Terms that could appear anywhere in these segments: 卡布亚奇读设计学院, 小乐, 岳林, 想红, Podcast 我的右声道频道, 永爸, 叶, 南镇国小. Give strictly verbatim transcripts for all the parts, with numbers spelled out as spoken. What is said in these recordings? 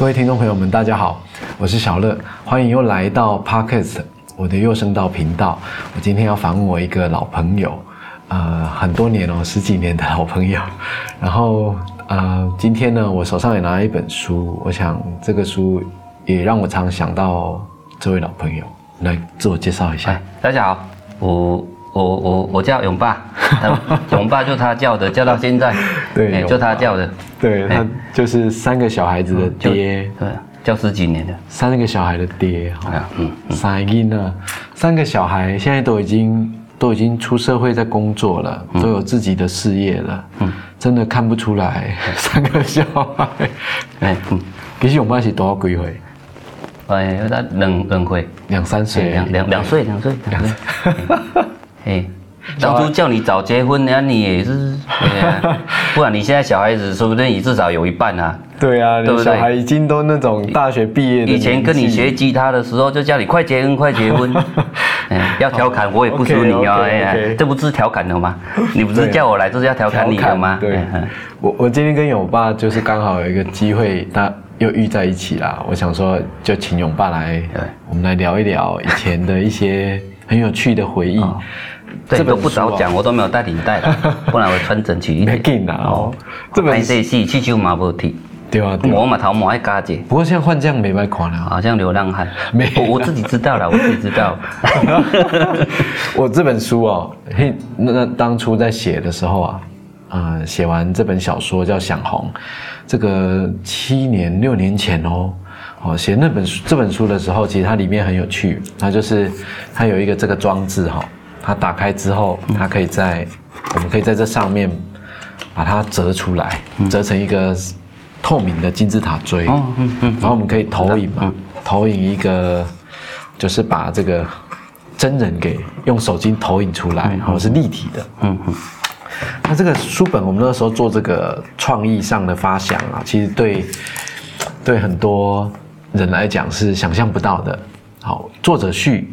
各位听众朋友们大家好，我是小乐，欢迎又来到 Podcast 我的右声道频道。我今天要访问我一个老朋友，呃，很多年哦，十几年的老朋友。然后呃，今天呢，我手上也拿了一本书，我想这个书也让我常想到这位老朋友。来自我介绍一下。大家好，我我我我叫永爸，永爸就他叫的，叫到现在，对、欸，就他叫的，对、欸、他就是三个小孩子的爹，对，叫十几年的，三个小孩的爹，好、啊，嗯，三个呢，三个小孩现在都已经都已经出社会在工作了，嗯、都有自己的事业了，嗯，真的看不出来、嗯、三个小孩，哎、欸，嗯，其实永爸是多少几岁？哎，他两两岁，两三岁，两两两岁，两岁，两岁。哎，当初叫你早结婚，那你也是，啊、不然你现在小孩子说不定你至少有一半啊。对啊，对不对？你小孩已经都那种大学毕业的。以前跟你学吉他的时候，就叫你快结婚，快结婚。哎、要调侃我也不输你啊、哦！哎、okay, okay, okay. 这不是调侃的吗？你不是叫我来，就是要调侃你的吗？对，哎、我我今天跟永爸就是刚好有一个机会，他又遇在一起啦。我想说，就请永爸来，我们来聊一聊以前的一些很有趣的回忆。哦、对，这本书、哦、都不早讲，我都没有带领带啦，不然我穿整齐一点。没劲啦哦，这本书是去就马不提。对啊，我嘛头毛爱加姐，不过现在换这样没办法看了，好像流浪汉。没我，我自己知道了，我自己知道。我这本书哦，嘿，那当初在写的时候啊，啊、呃，写完这本小说叫《想红》，这个七年六年前哦，哦，写那本书这本书的时候，其实它里面很有趣，它就是它有一个这个装置哈、哦，它打开之后，它可以在、嗯、我们可以在这上面把它折出来，折成一个。透明的金字塔锥、哦嗯嗯，然后我们可以投影嘛，嗯、投影一个，就是把这个真人给用手机投影出来，然、嗯、后、哦、是立体的。嗯嗯。那这个书本，我们那时候做这个创意上的发想啊，其实对对很多人来讲是想象不到的。好，作者序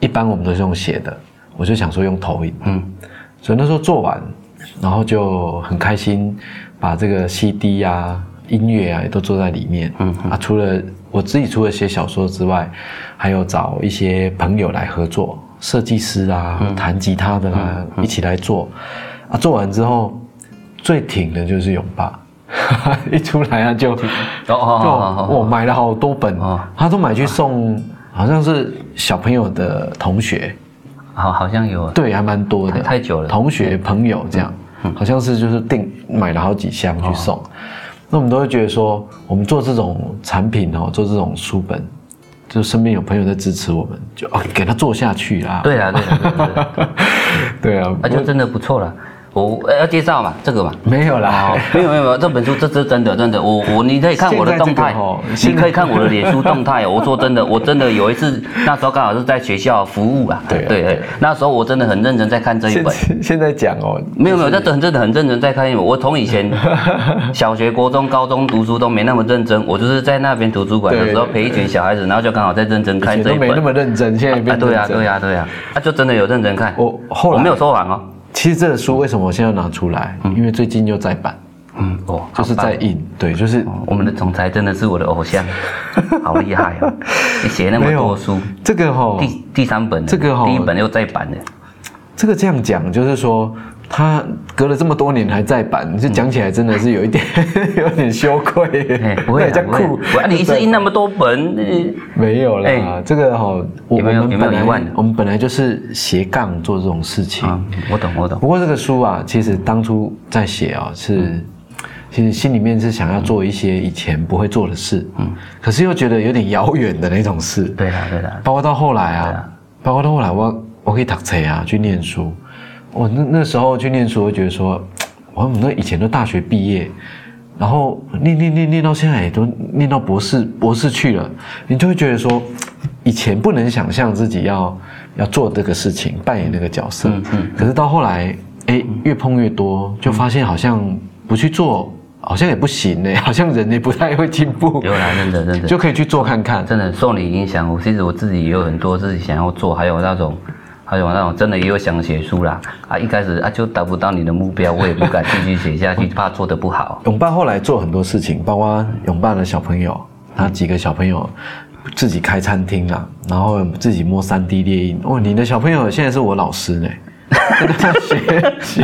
一般我们都是用写的，我就想说用投影。嗯。所以那时候做完，然后就很开心，把这个 C D 啊。音乐啊，也都做在里面。嗯啊，除了我自己除了写小说之外，还有找一些朋友来合作，设计师啊，嗯、弹吉他的啦、啊嗯嗯，一起来做。啊，做完之后最挺的就是永爸，一出来啊就，哦哦我买了好多本，哦、他都买去送、哦，好像是小朋友的同学，好好像有，对，还蛮多的，太久了，同学朋友这样，嗯嗯、好像是就是订买了好几箱去送。哦那我们都会觉得说，我们做这种产品哦，做这种书本，就身边有朋友在支持我们，就、哦、给他做下去啦。对啊，对啊，对啊，对啊，那、啊、就真的不错了。我要介绍嘛，这个嘛，没有啦，哦、没有没有没有，这本书这是真的真的，我我你可以看我的动态，哦、你可以看我的脸书动态。我说真的，我真的有一次，那时候刚好是在学校服务啊，对啊对、啊对啊，那时候我真的很认真在看这一本。现 在, 现在讲哦，没有没有，那真的很认真在看一本。我从以前小学、国中、高中读书都没那么认真，我就是在那边图书馆的时候陪一群小孩子，然后就刚好在认真看这一本。都没那么认真，现在变认真、啊。对啊对啊对啊，那、啊啊啊、就真的有认真看。我后来我没有说谎哦。其实这个书为什么我现在要拿出来？嗯、因为最近又再版，嗯哦，就是在印，对，就是、哦、我们的总裁真的是我的偶像，好厉害哦！你写那么多书，这个哈、哦，第第三本，这个哈、哦，第一本又再版的，这个这样讲就是说，他隔了这么多年还再版，就讲起来真的是有一点、嗯、有点羞愧，欸、不会叫酷。啊，你一次印那么多本，没有啦，欸、这个哈、哦，有没有有没有一万？我们本来就是斜杠做这种事情。啊、我懂我懂。不过这个书啊，其实当初在写啊、哦，是、嗯、其实心里面是想要做一些以前不会做的事，嗯，可是又觉得有点遥远的那种事。对啦对啦。包括到后来啊，啊包括到后来我我可以读册啊，去念书。我那那时候去念书，我觉得说，我们那以前都大学毕业，然后念念念念到现在也都念到博士博士去了，你就会觉得说，以前不能想象自己要要做这个事情，扮演那个角色。嗯嗯、可是到后来，哎，越碰越多，就发现好像不去做，好像也不行呢，好像人也不太会进步。有啦，真的真的就可以去做看看。真的受你影响，我其实我自己也有很多自己想要做，还有那种。还有那种真的也有想写书啦，啊，一开始啊就达不到你的目标，我也不敢继续写下去，怕做得不好。永爸后来做很多事情，包括永爸的小朋友，他几个小朋友自己开餐厅啦，然后自己摸 三 D 列印。哦，你的小朋友现在是我老师呢，学习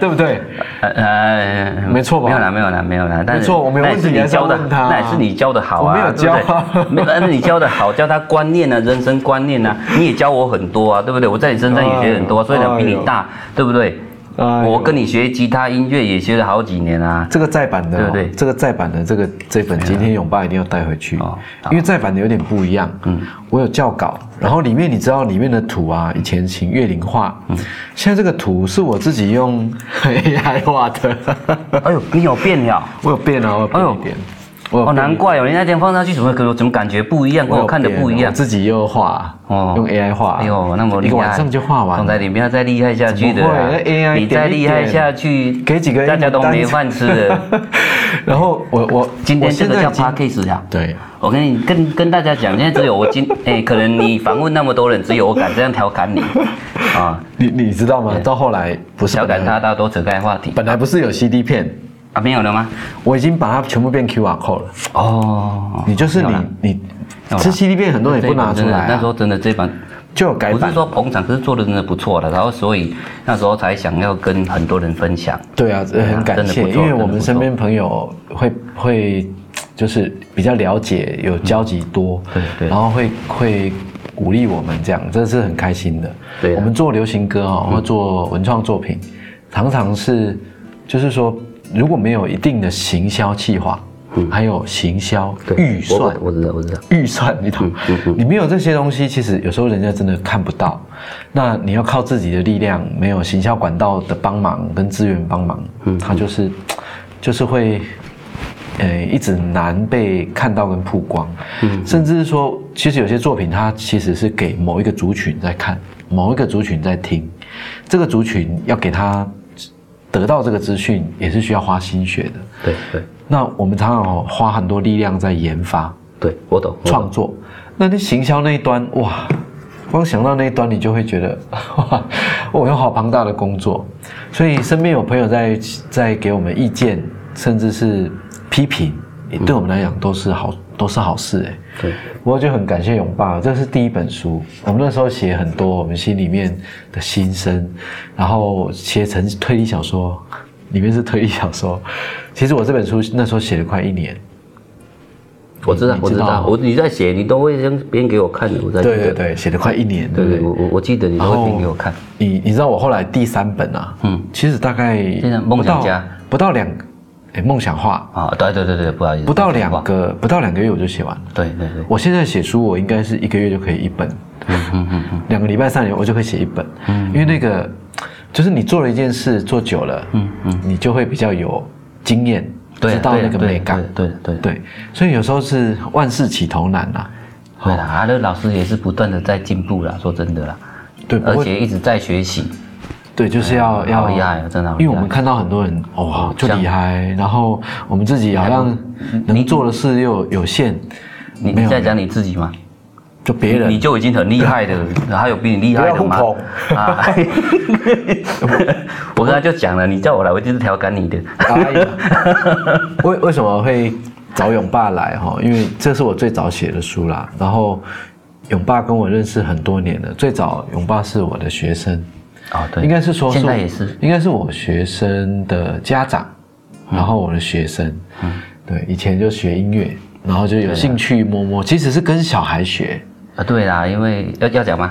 对不对？呃，没错吧？没有啦，没有啦，没有啦。但是没错，我没有问题，你教的，那也是你教的好啊，我没有教、啊，对不对？没有，你教的好，教他观念啊，人生观念啊，你也教我很多啊，对不对？我在你身上也学很多、啊，虽然比你大、哎，对不对？哎、我跟你学吉他音乐也学了好几年啊，这个再版的、哦，对不对？这个再版的这个这本《今天勇爸》一定要带回去、哦，因为再版的有点不一样。嗯，我有校稿，然后里面你知道里面的图啊，以前请岳林画、嗯，现在这个图是我自己用 A I 画的。哎呦，你有变了？我有变啊，我有变一点。哎哦，难怪哦！你那天放上去，怎么我怎么感觉不一样？跟我看的不一样。我自己又画，哦，用 A I 画、啊。哎呦，那么厉害！一个晚上就画完了。总裁，你不要再厉害下去的、啊。你再厉害下去，给几个大家都没饭吃的。然后我我今天这个叫 podcast 啊。对。我跟你跟跟大家讲，现在只有我今哎、欸，可能你访问那么多人，只有我敢这样调侃你啊！你你知道吗？到后来不是调侃他，大多扯开话题。本来不是有 C D 片。啊，没有了吗？我已经把它全部变 Q R code 了。哦，你就是你你，这 C D 片很多人也不拿出来、啊。那时候真的这版就有改版，不是说捧场，可是做的真的不错了。然后所以那时候才想要跟很多人分享。对啊，很感谢，因为我们身边朋友会会就是比较了解，有交集多，嗯、对对，然后会会。鼓励我们这样，这是很开心的。对，我们做流行歌啊、哦，或做文创作品，嗯、常常是就是说。如果没有一定的行销企划、嗯，还有行销预算，我知道，我知道，预算你懂、嗯嗯，你没有这些东西，其实有时候人家真的看不到。那你要靠自己的力量，没有行销管道的帮忙跟资源帮忙，嗯，它就是就是会，呃，一直难被看到跟曝光，嗯，甚至是说，其实有些作品它其实是给某一个族群在看，某一个族群在听，这个族群要给他。得到这个资讯也是需要花心血的，对对。那我们常常花很多力量在研发，对我懂创作。那你行销那一端，哇，光想到那一端你就会觉得，哇，我有好庞大的工作。所以身边有朋友在在给我们意见，甚至是批评，也对我们来讲都是好都是好事哎。对，我就很感谢勇爸，这是第一本书。我们那时候写很多我们心里面的心声，然后写成推理小说，里面是推理小说。其实我这本书那时候写了快一年，我知道，知道我知道，我你在写，你都会先编给我看的，我在对对对，写了快一年，对对，我我我记得你都会编给我看。你你知道我后来第三本啊，嗯，其实大概梦想家不到两。哎，梦想画啊、哦，对对对对，不好意思，不到两个不到两个月我就写完了。对对对，我现在写书，我应该是一个月就可以一本，嗯嗯嗯嗯、两个礼拜、三年我就可以写一本。嗯，因为那个就是你做了一件事做久了，嗯嗯，你就会比较有经验，对知道那个美感。对对 对, 对, 对, 对，所以有时候是万事起头难啦、啊。对啦，阿、哦、乐、啊、老师也是不断的在进步啦，说真的啦，对，而且一直在学习。对，就是要、嗯、要厉害，真的，因为我们看到很多人哇、哦，就厉害，然后我们自己好像能做的事又有限。你你在讲你自己吗？就别人，你就已经很厉害的，还有比你厉害的吗？啊！我刚才就讲了，你叫我来，我就是调侃你的。为为什么会找勇爸来哈？因为这是我最早写的书啦。然后勇爸跟我认识很多年了，最早勇爸是我的学生。哦，对，应该是说是，现在也是，应该是我学生的家长，嗯、然后我的学生、嗯，对，以前就学音乐，然后就有兴趣摸摸，其实是跟小孩学啊，对啦，因为要要讲吗？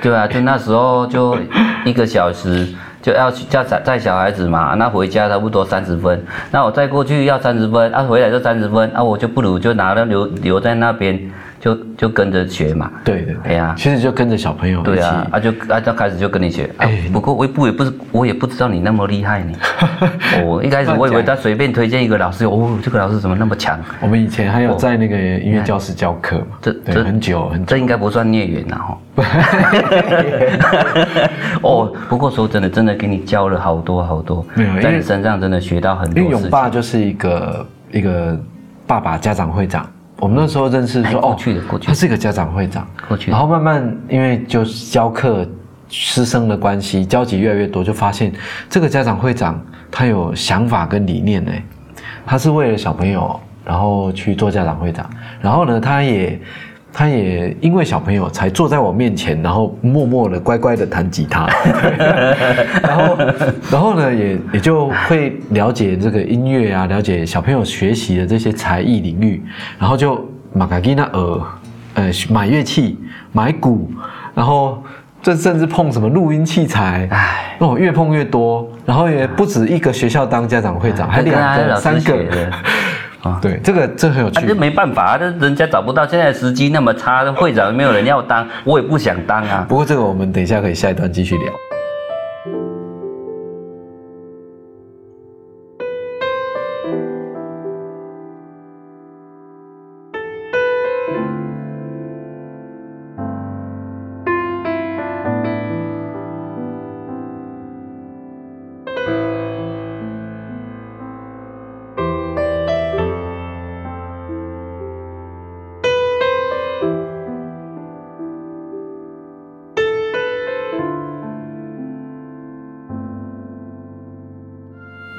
对啊，就那时候就一个小时就要要带小孩子嘛，那回家差不多三十分，那我再过去要三十分，啊，回来就三十分，啊，我就不如就拿了留留在那边。就就跟着学嘛，对对对呀、啊，其实就跟着小朋友一起，对啊，啊就啊就开始就跟你学，哎、啊，不过我不也不是我也不知道你那么厉害呢，我、哦、一开始我以为他随便推荐一个老师，哦，这个老师怎么那么强？我们以前还有在那个音乐教室教课嘛，这这很久很久，这应该不算孽缘呐哈。哦，不过说真的，真的给你教了好多好多，没有，在你身上真的学到很多事情。因为勇爸就是一个一个爸爸家长会长。我们那时候认识说哦，他是一个家长会长，然后慢慢因为就教课师生的关系，交集越来越多，就发现这个家长会长他有想法跟理念呢，他是为了小朋友然后去做家长会长，然后呢他也他也因为小朋友才坐在我面前，然后默默的乖乖的弹吉他然后然后呢也也就会了解这个音乐啊，了解小朋友学习的这些才艺领域，然后就马卡基那尔呃买乐器买鼓，然后这甚至碰什么录音器材，哎，那我越碰越多，然后也不止一个学校当家长会长，还两个三个啊，对，这个这很有趣。啊，这没办法啊，这人家找不到，现在时机那么差，会长没有人要当，我也不想当啊。不过这个我们等一下可以下一段继续聊。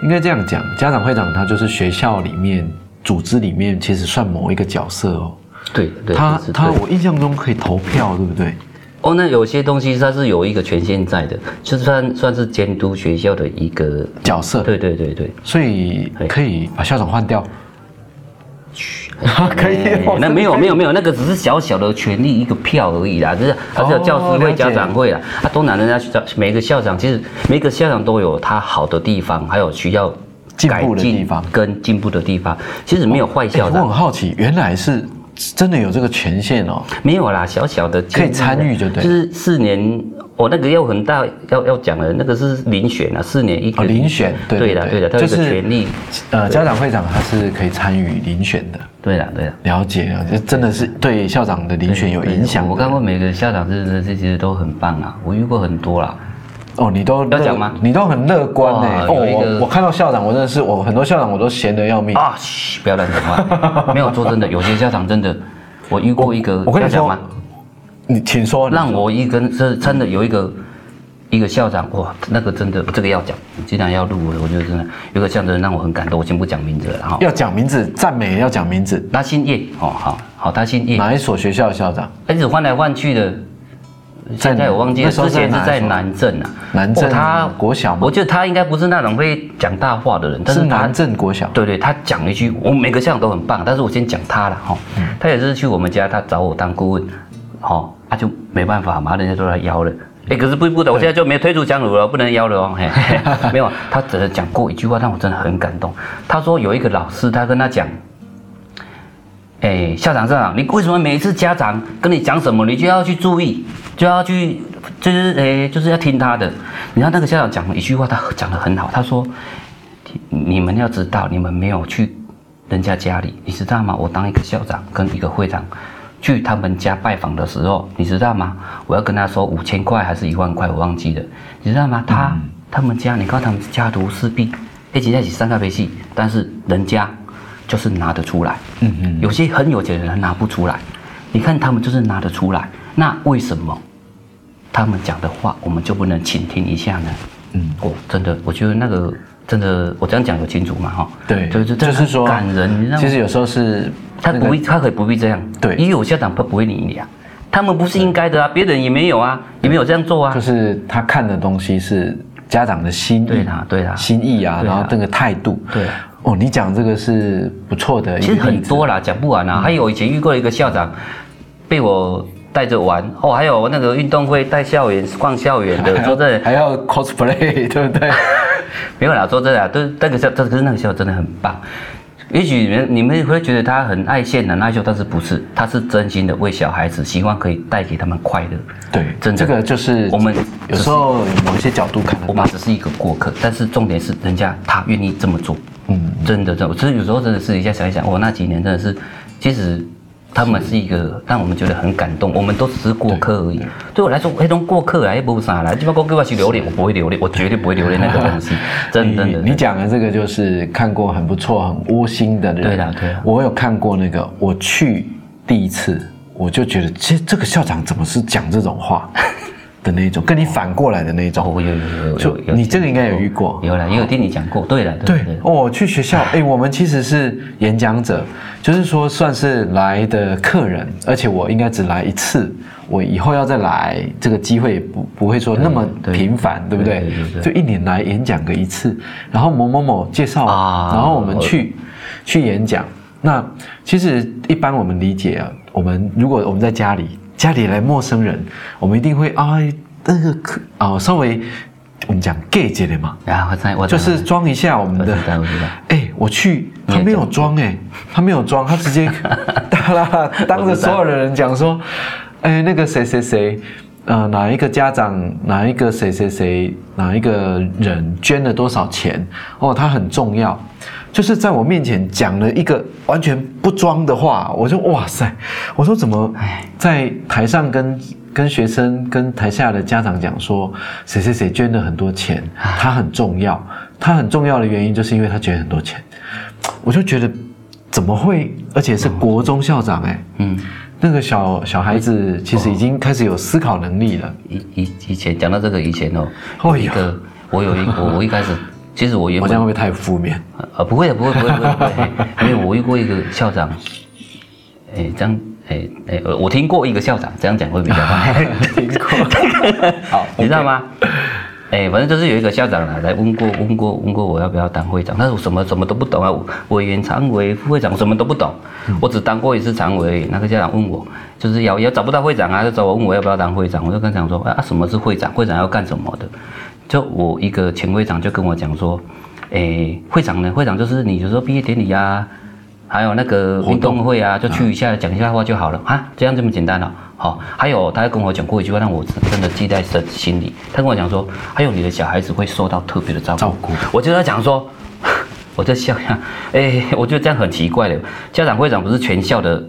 应该这样讲，家长会长他就是学校里面组织里面其实算某一个角色哦。对，对他他我印象中可以投票，对不对？哦，那有些东西他是有一个权限在的，就算算是监督学校的一个角色。对对对对，所以可以把校长换掉。可以，哦，那没有没有没有，那个只是小小的权利一个票而已啦，就是还是有教师会、家长会啦。啊，当然人家每个校长其实每个校长都有他好的地方，还有需要改进跟进步的地方。其实没有坏校长。哦欸，我很好奇，原来是真的有这个权限哦？没有啦，小小的可以参与就对。就是四年。哦，那个要很大要要讲的，那个是遴选啊，四年一个。哦，遴选，对对的对的，他有一个权利。呃，家长会长他是可以参与遴选的。对啦对啦，了解了解，真的是对校长的遴选有影响。我看过每个校长，这这其实都很棒啊，我遇过很多啦。哦，你都要讲吗？你都很乐观呢。哦，我我看到校长，我真的是我很多校长我都闲得要命啊！嘘，不要乱讲话。没有，说真的，有些校长真的，我遇过一个。我跟你说。你请说，让我一根是真的有一个一个校长哇，那个真的这个要讲，既然要录了，我觉得真的有个校长让我很感动，我先不讲名字了哈。要讲名字，赞美要讲名字。他姓叶哦，好好，他姓叶。哪一所学校的校长？一直换来换去的，现在我忘记了，之前是在南镇啊，南镇。他国小，我觉得他应该不是那种会讲大话的人，但是南镇国小。对对，他讲一句，我每个校长都很棒，但是我先讲他了哈。他也是去我们家，他找我当顾问。哦，那，啊，就没办法嘛，人家都来邀了。哎，可是不不的，我现在就没退出江湖了，不能邀了哦。嘿嘿没有，他只是讲过一句话，让我真的很感动。他说有一个老师，他跟他讲，哎，校长校长，你为什么每一次家长跟你讲什么，你就要去注意，就要去，就是哎，就是要听他的。你看那个校长讲了一句话，他讲得很好，他说，你们要知道，你们没有去人家家里，你知道吗？我当一个校长跟一个会长。去他们家拜访的时候，你知道吗？我要跟他说五千块还是一万块，我忘记了，你知道吗？他、嗯、他们家，你看他们家徒四壁，一起在一起三个微信，但是人家就是拿得出来。嗯嗯，有些很有钱的人拿不出来，你看他们就是拿得出来，那为什么他们讲的话我们就不能倾听一下呢？嗯，我、哦、真的，我觉得那个。真的，我这样讲有清楚嘛？哈，对，就是就是说感人。其实有时候是他不必，他可以不必这样。对，因为有校长他不会理你啊，他们不是应该的啊，别人也没有啊，也没有这样做啊。就是他看的东西是家长的心意，对啦，对啦，心意啊，然后这个态度。对，哦，你讲这个是不错的，其实很多啦，讲不完啊。还有以前遇过一个校长，被我。带着玩哦，还有那个运动会带校园逛校园的，说真的还要 cosplay， 对不对？没有啦，说真的，都那个校，可是那个校长真的很棒。也许你们你们会觉得他很爱现很害羞，但是不是？他是真心的为小孩子，希望可以带给他们快乐。对，真的，这个就是我们有时候某些角度看，我们只是一个过客，但是重点是人家他愿意这么做。嗯，真的，真的，其实有时候真的是一下想一想，我那几年真的是，其实。他们是一个让我们觉得很感动，我们都只是过客而已。对我来说，那种过客啊，也不是啥啦。基本上给我去留恋，我不会留恋，我绝对不会留恋那个东西。真的，你讲的这个就是看过很不错、很窝心的人。对啦，对啦。我有看过那个，我去第一次，我就觉得这这个校长怎么是讲这种话？的那种，跟你反过来的那种。哦，有有有，就你这个应该有遇过。有了，也有听你讲过。对了，对对。我、哦、去学校，哎，我们其实是演讲者，就是说算是来的客人，而且我应该只来一次，我以后要再来，这个机会不不会说那么频繁， 对, 对, 对, 对, 对不对？就一年来演讲个一次，然后某某某介绍，啊、然后我们去去演讲。那其实一般我们理解啊，我们如果我们在家里。家里来陌生人，我们一定会啊，那个啊，稍微我们讲 gay 姐的嘛，啊，我在我就是装一下我们的，哎，我去，他没有装哎、欸，他没有装，他直接当着所有的人讲说，哎，那个谁谁谁，呃，哪一个家长，哪一个谁谁谁，哪一个人捐了多少钱，哦，他很重要。就是在我面前讲了一个完全不装的话，我就哇塞，我说怎么在台上跟跟学生跟台下的家长讲说谁谁谁捐了很多钱，他很重要，他很重要的原因就是因为他捐很多钱，我就觉得怎么会，而且是国中校长哎、欸，嗯，那个小小孩子其实已经开始有思考能力了。以以以前讲到这个以前哦，有一个我有一我我一开始。其实我原本好像会不会太负面？啊，不会不会不会不会不会，因为我遇过一个校长，哎，这样哎哎，我听过一个校长这样讲会比较好。听过，好，你知道吗？哎，反正就是有一个校长啦，来问过问过问过我要不要当会长，但是我什么什么都不懂啊，委员、常委、副会长什么都不懂，我只当过一次常委。那个校长问我，就是要也找不到会长啊，就找我问我要不要当会长，我就跟他讲说啊，什么是会长？会长要干什么的？就我一个前会长就跟我讲说，诶，会长呢？会长就是你有时候毕业典礼啊，还有那个运动会啊，就去一下讲一下话就好了啊，这样这么简单了、哦。好、哦，还有他跟我讲过一句话，让我真的记在心里。他跟我讲说，还有你的小孩子会受到特别的照顾。照顾我就在讲说，我在笑呀，哎，我觉得这样很奇怪的。家长会长不是全校的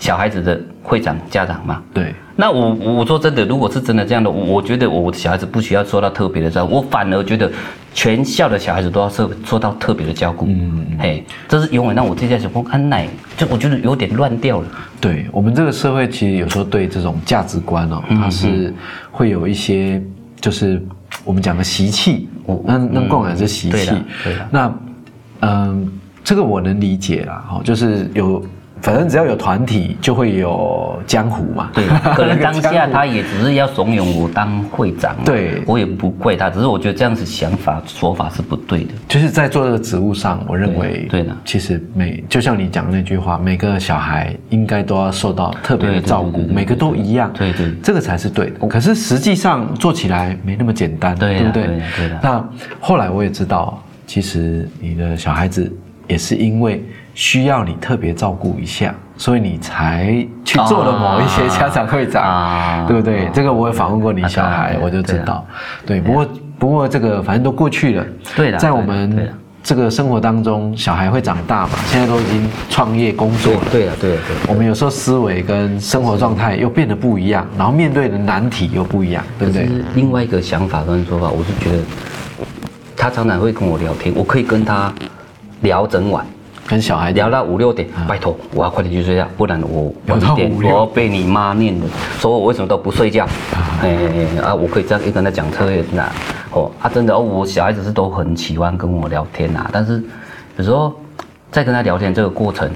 小孩子的会长家长吗？对。那我我说真的，如果是真的这样的，我觉得我的小孩子不需要受到特别的照顾，我反而觉得全校的小孩子都要受受到特别的照顾。嗯，嘿，这是永远让我这些小朋友安奈，就我觉得有点乱掉了。对，我们这个社会其实有时候对这种价值观哦，它是会有一些就是我们讲的习气，那那共感是习气。对，对的。那嗯、呃，这个我能理解啦，哦，就是有。反正只要有团体，就会有江湖嘛。对，可能当下他也只是要怂恿我当会长。对，我也不怪他，只是我觉得这样子想法说法是不对的。就是在做这个职务上，我认为对的。其实每就像你讲那句话，每个小孩应该都要受到特别的照顾，每个都一样。对对，这个才是对的。可是实际上做起来没那么简单，对不对？对的。那后来我也知道，其实你的小孩子也是因为。需要你特别照顾一下，所以你才去做了某一些家长会长，啊、对不对？啊、这个我也访问过你小孩，啊、我就知道。对，不过不过这个反正都过去了。对的，在我们这个生活当中，小孩会长大嘛，现在都已经创业工作了。对的，对的，对。我们有时候思维跟生活状态又变得不一样，然后面对的难题又不一样，对不对？另外一个想法跟说法，我是觉得他常常会跟我聊天，我可以跟他聊整晚。跟小孩聊到五六点，拜托，我要快点去睡觉，不然我晚一点我要被你妈念的，说我为什么都不睡觉。哎啊，我可以这样一跟他讲车也难哦啊，真的哦，我小孩子是都很喜欢跟我聊天啊，但是有时候在跟他聊天这个过程，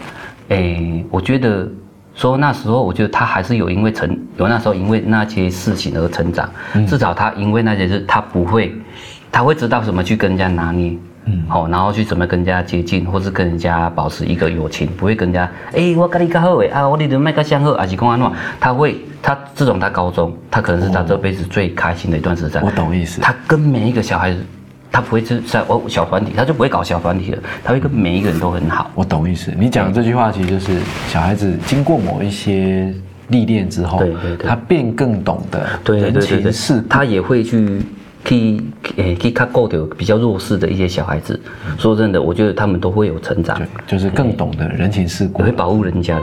哎，我觉得说那时候我觉得他还是有因为成有那时候因为那些事情而成长，至少他因为那些事他不会，他会知道怎么去跟人家拿捏。嗯，好，然后去怎么跟人家接近，或是跟人家保持一个友情，不会跟人家，哎、欸，我跟你较好诶，啊，我你都卖个相好，还是讲安怎？他会，他自从他高中，他可能是他这辈子最开心的一段时间。我懂意思。他跟每一个小孩子，他不会是在哦小团体，他就不会搞小团体了，他会跟每一个人都很好。我懂意思。你讲的这句话其实就是小孩子经过某一些历练之后，对对对，他便更懂得人情世故，他也会去。去诶，去看够的比较弱势的一些小孩子，嗯、说真的，我觉得他们都会有成长，就是更懂得人情世故，会保护人家的。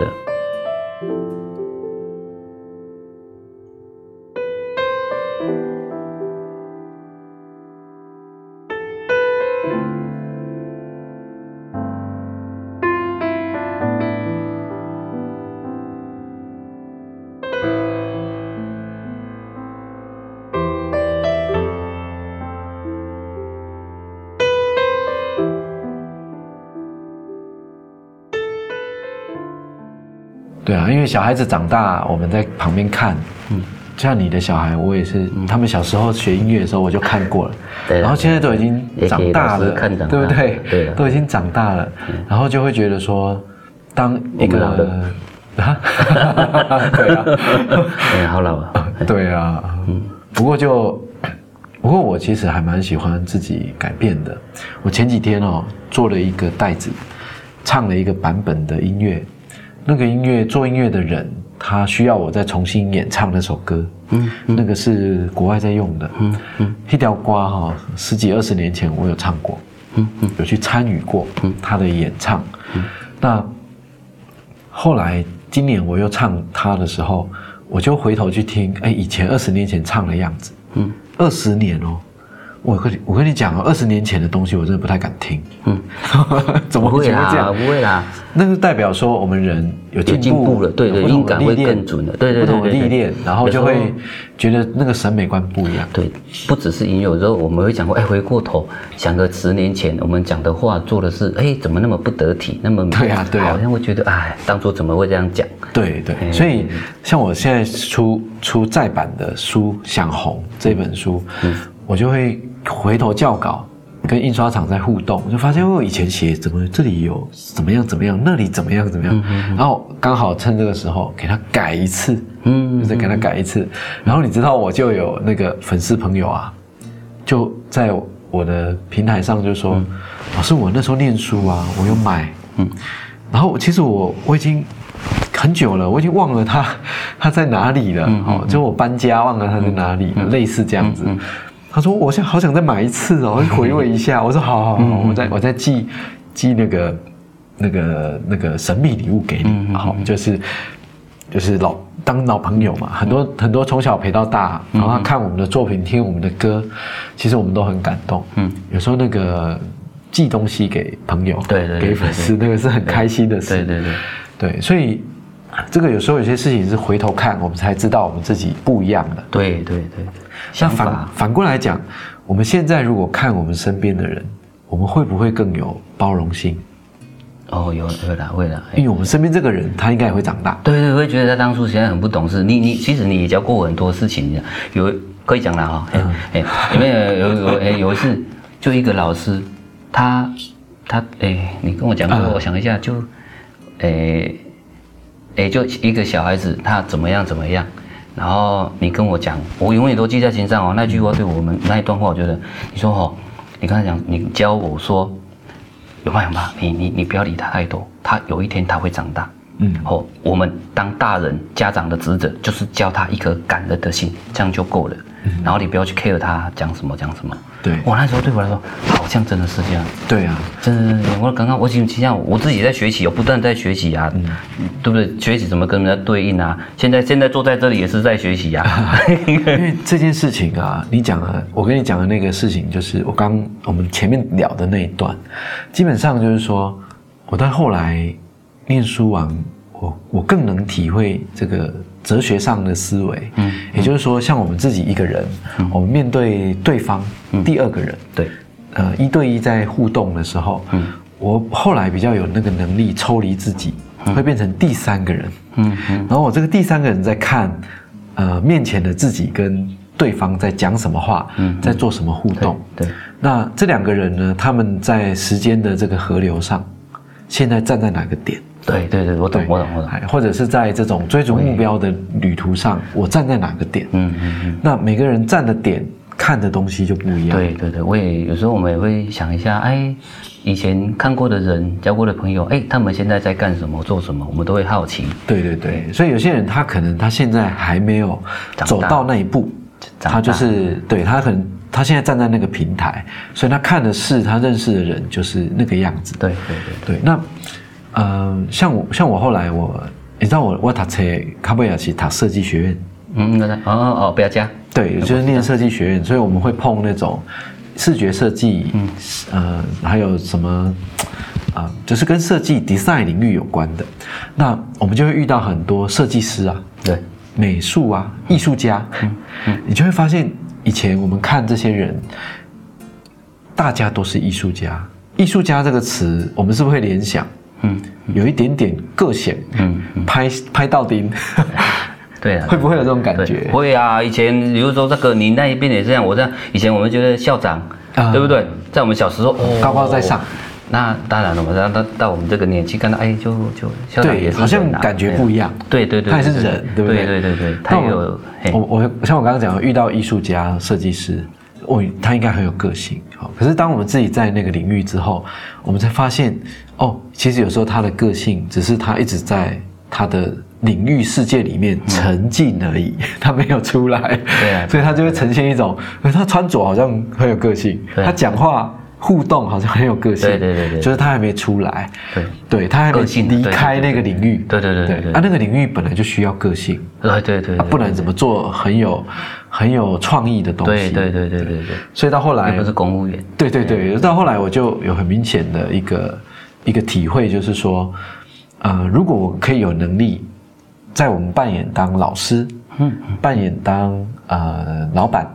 对啊，因为小孩子长大，我们在旁边看，嗯，像你的小孩，我也是，嗯、他们小时候学音乐的时候我就看过了，对，然后现在都已经长大了，看长大对不对？对，都已经长大了，然后就会觉得说，当一个啊，对啊，哎，好老啊，对啊，嗯，不过就。不过我其实还蛮喜欢自己改变的。我前几天哦做了一个袋子，唱了一个版本的音乐。那个音乐做音乐的人，他需要我再重新演唱那首歌。嗯，嗯那个是国外在用的。嗯嗯，一条瓜哈，十几二十年前我有唱过。嗯嗯，有去参与过他的演唱。嗯，那后来今年我又唱他的时候，我就回头去听，哎，以前二十年前唱的样子。嗯。二十年哦，我跟你我跟你讲哦，二十年前的东西我真的不太敢听。嗯，怎么会这样？不会啦，那就代表说我们人有进步，有进步了，对对，音感会更准了，对对对，不同的历练，然后就会觉得那个审美观不一样。对，不只是音乐，有时候我们会讲过，哎，回过头想个十年前我们讲的话做的事，哎，怎么那么不得体？那么对啊对啊，好像会觉得哎，当初怎么会这样讲？对对，所以像我现在出出再版的书《想红》这本书，嗯、我就会回头校稿，跟印刷厂在互动，我就发现我以前写怎么这里有怎么样怎么样，那里怎么样怎么样，嗯嗯嗯然后刚好趁这个时候给它改一次，嗯嗯嗯就是给它改一次，然后你知道我就有那个粉丝朋友啊，就在我的平台上就说，嗯、老师我那时候念书啊，我有买，嗯，然后其实我我已经。很久了，我已经忘了他他在哪里了。嗯嗯哦、就我搬家忘了他在哪里了，嗯、类似这样子。嗯嗯、他说：“我想好想再买一次哦，回味一下。嗯”我说：“好好好，嗯、我再我再寄寄那个那个那个神秘礼物给你。嗯”好、嗯哦，就是就是老当老朋友嘛，很多、嗯、很多从小陪到大，然后他看我们的作品，听我们的歌，其实我们都很感动。嗯，有时候那个寄东西给朋友，对 对, 对，给粉丝，那个是很开心的事。对对 对, 对。对，所以这个有时候有些事情是回头看，我们才知道我们自己不一样的。对对对，那反反过来讲，我们现在如果看我们身边的人，我们会不会更有包容心？哦，有会啦会啦，因为我们身边这个人，他应该也会长大。对对，会觉得他当初现在很不懂事。你你其实你也教过我很多事情，有可以讲啦哈。哎哎，有没有有有有一次，就一个老师，他他哎，你跟我讲过，我想一下就。诶，诶，就一个小孩子，他怎么样怎么样，然后你跟我讲，我永远都记在心上哦。那句话对我们那一段话，我觉得你说哦，你刚才讲，你教我说，有嘛有嘛，你你你不要理他太多，他有一天他会长大。嗯，哦，我们当大人家长的职责就是教他一颗感恩的心，这样就够了。嗯、然后你不要去 care 他讲什么讲什么。对，我那时候对我来说，好像真的是这样。对啊，真的。我刚刚我其实像我自己在学习，我不断在学习啊，嗯、对不对？学习怎么跟人家对应啊？现在现在坐在这里也是在学习啊。因为这件事情啊，你讲啊，我跟你讲的那个事情，就是我刚我们前面聊的那一段，基本上就是说，我到后来念书完，我我更能体会这个。哲学上的思维，嗯，也就是说，像我们自己一个人，嗯、我们面对对方，嗯、第二个人，对，呃，一对一在互动的时候，嗯，我后来比较有那个能力抽离自己，嗯、会变成第三个人，嗯，嗯然后我这个第三个人在看，呃，面前的自己跟对方在讲什么话，嗯，在做什么互动，对，对那这两个人呢，他们在时间的这个河流上，现在站在哪个点？对对对，我懂我懂我懂。或者是在这种追逐目标的旅途上，我站在哪个点？嗯嗯嗯。那每个人站的点、看的东西就不一样。对对对，我也有时候我们也会想一下，哎，以前看过的人、交过的朋友，哎，他们现在在干什么、做什么，我们都会好奇。对对对，所以有些人他可能他现在还没有走到那一步，他就是对他可能他现在站在那个平台，所以他看的事、他认识的人就是那个样子。对对对对，那。嗯，像我像我后来我，你知道我我读册，卡布亚奇读设计学院，嗯，哦哦，不要加，对，就是念设计学院，所以我们会碰那种视觉设计，嗯，呃，还有什么啊、呃，就是跟设计 design 领域有关的，那我们就会遇到很多设计师啊，对，美术啊，艺术家，嗯嗯、你就会发现以前我们看这些人，大家都是艺术家，艺术家这个词，我们是不是会联想？嗯，有一点点个显，嗯，拍拍到钉。对啊，会不会有这种感觉？会啊，以前比如说这个你那一边也这样，我这样，以前我们觉得校长，嗯、对不对？在我们小时候，哦、高高在上。那当然了嘛，然后到我们这个年纪看到，哎，就就校长也是、啊、好像感觉不一样。对对对，他也是人，对不对？对对对，他有。我我像我刚刚讲，遇到艺术家、设计师，哦，他应该很有个性。好，可是当我们自己在那个领域之后，我们才发现，哦，其实有时候他的个性只是他一直在他的领域世界里面沉浸而已，嗯、他没有出来。对、啊，所以他就会呈现一种，他穿着好像很有个性，啊、他讲话。互动好像很有个性，对对对对，就是他还没出来，对，对他还没离开那个领域，对对对 对, 对, 对, 对, 对, 对, 对, 对, 对, 对啊，那个领域本来就需要个性，对对 对, 对, 对、啊，不然怎么做很有很有创意的东西，对对对对对 对, 对，所以到后来又不是公务员，对对 对, 对，到后来我就有很明显的一个一个体会，就是说，呃，如果我可以有能力在我们扮演当老师，嗯，扮演当呃老板，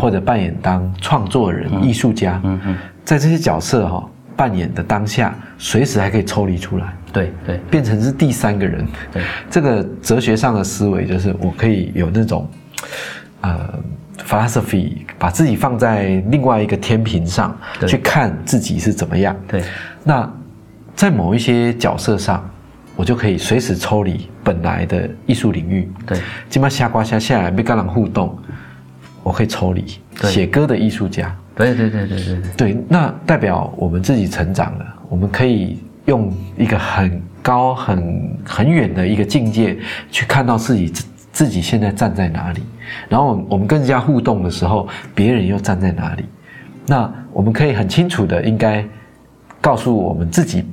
或者扮演当创作人、嗯、艺术家，嗯嗯。在这些角色哈、哦、扮演的当下，随时还可以抽离出来，对对，变成是第三个人。对，这个哲学上的思维就是我可以有那种，呃 ，philosophy， 把自己放在另外一个天平上去看自己是怎么样。对，那在某一些角色上，我就可以随时抽离本来的艺术领域。对，今麦下瓜下下来被跟人互动，我可以抽离写歌的艺术家。对对对对对 对, 对，那代表我们自己成长了，我们可以用一个很高很很远的一个境界去看到自己自己现在站在哪里，然后我们跟人家互动的时候，别人又站在哪里，那我们可以很清楚的应该告诉我们自己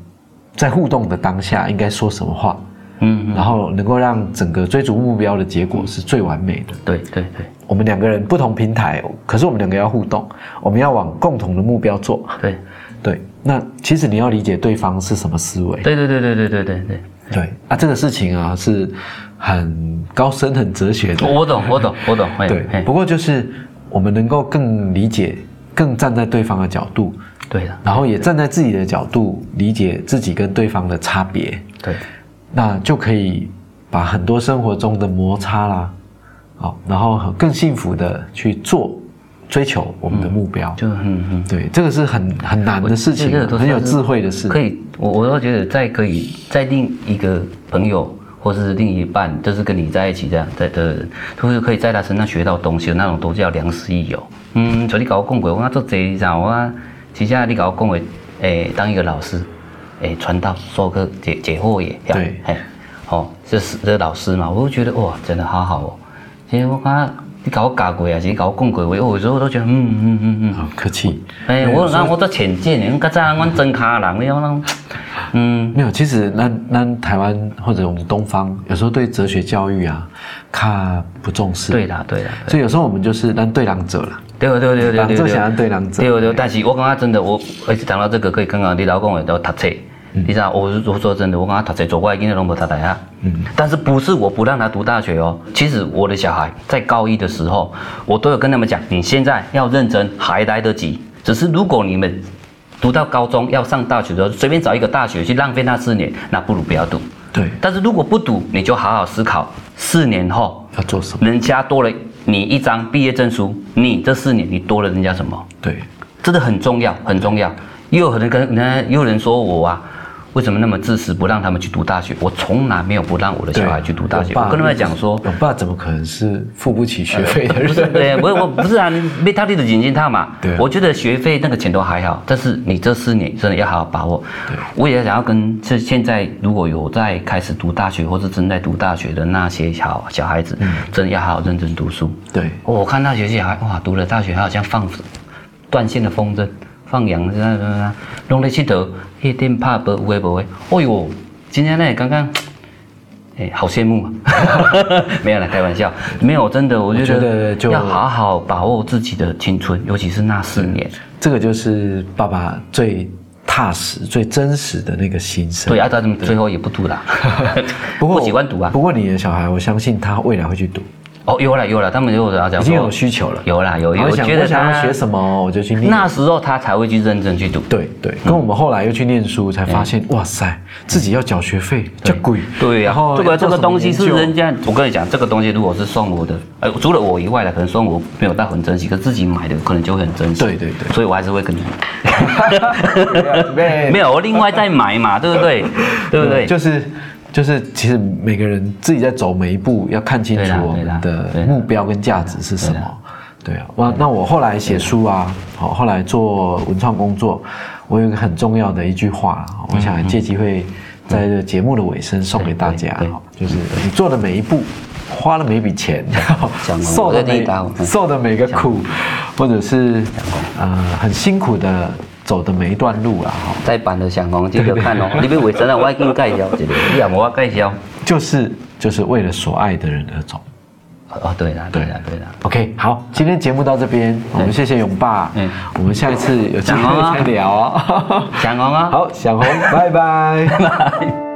在互动的当下应该说什么话， 嗯, 嗯，然后能够让整个追逐目标的结果是最完美的。对对对，我们两个人不同平台，可是我们两个要互动，我们要往共同的目标做。对，对，那其实你要理解对方是什么思维。对对对对对对对对对啊，这个事情啊是很高深、很哲学的。我懂，我懂，我懂。对，不过就是我们能够更理解、更站在对方的角度，对的，然后也站在自己的角度理解自己跟对方的差别。对，那就可以把很多生活中的摩擦啦。好，然后更幸福的去做追求我们的目标，嗯、就嗯嗯，对，这个是很很难的事情，很有智慧的事。可以，我我都觉得在可以在另一个朋友或是另一半，就是跟你在一起这样在的，都是可以在他身上学到东西的那种，都叫良师益友。嗯，所以你跟我讲过，我做这啥，我其实你跟我讲过，诶、欸，当一个老师，诶、欸，传道授课解解惑也，对，哎，好、哦，这是这老师嘛，我就觉得哇，真的好好哦。其实我刚刚你搞我教过啊，是搞我讲过话，我有时候都觉得嗯嗯嗯嗯，好客气。哎、欸，我那我都浅见的，我刚才我真卡人，你讲那，嗯，没有。其实那那台湾或者我们东方有时候对哲学教育啊，卡不重视。对啦对啦，所以有时候我们就是咱对人做啦。对对对对对对。做啥对人做。对 对, 對，但是我刚刚真的我，而且讲到这个可以刚刚你老公也都读册。你知道，我我说真的，我跟他读册，走过来，今天都没读大学。嗯，但是不是我不让他读大学哦？其实我的小孩在高一的时候，我都有跟他们讲，你现在要认真，还来得及。只是如果你们读到高中要上大学的时候，随便找一个大学去浪费那四年，那不如不要读。对。但是如果不读，你就好好思考，四年后要做什么？人家多了你一张毕业证书，你这四年你多了人家什么？对，这个很重要，很重要。又有人跟呢，又有人说我啊。为什么那么自私，不让他们去读大学？我从来没有不让我的小孩去读大学。我, 我跟他们讲说，我爸怎么可能是付不起学费的人？呃、不是，我我不是啊，没他力的引进他嘛。对、啊，我觉得学费那个钱都还好，但是你这四年真的要好好把握。对，我也想要跟是现在如果有在开始读大学或是正在读大学的那些小小孩子，嗯、真的要好好认真读书。对，我看到有些小孩哇，读了大学好像放断线的风筝。放羊，啥啥啥，拢在佚佗，夜店拍波有诶无诶，哎呦，今天呢刚刚，哎、欸，好羡慕啊！没有啦，开玩笑，没有，真的，我觉得要好好把握自己的青春，尤其是那四年。这个就是爸爸最踏实、最真实的那个心声。对啊，他最后也不读啦，不过我喜欢读啊。不过你的小孩，我相信他未来会去读。哦，有了有了，他们就讲已经有需求了，有了有有。我想我想要学什么，我就去念。那时候他才会去认真去读。对对，跟我们后来又去念书才发现，哇塞，自己要缴学费，这鬼。对，然后这个这个东西是人家，我跟你讲，这个东西如果是送我的，呃，除了我以外的，可能送我没有到很珍惜，可自己买的可能就很珍惜。对对对，所以我还是会跟你。没有，我另外再买嘛，对不对？对不对？就是。就是其实每个人自己在走每一步，要看清楚我们的目标跟价值是什么。对啊，哇，那我后来写书啊，好，后来做文创工作，我有一个很重要的一句话，我想借机会在这节目的尾声送给大家，就是你做的每一步，花了每一笔钱，受的每受的每个苦，或者是呃很辛苦的。走的每一段路啦，哈，在版的想红这个看哦，你别为真的我给你介绍一个，你也无我介绍，就是就是为了所爱的人而走。哦，对啦，对啦，对啦。OK， 好，今天节目到这边，我们谢谢勇爸，嗯，我们下一次有机会再聊啊，想红啊，好，想红，拜拜，拜。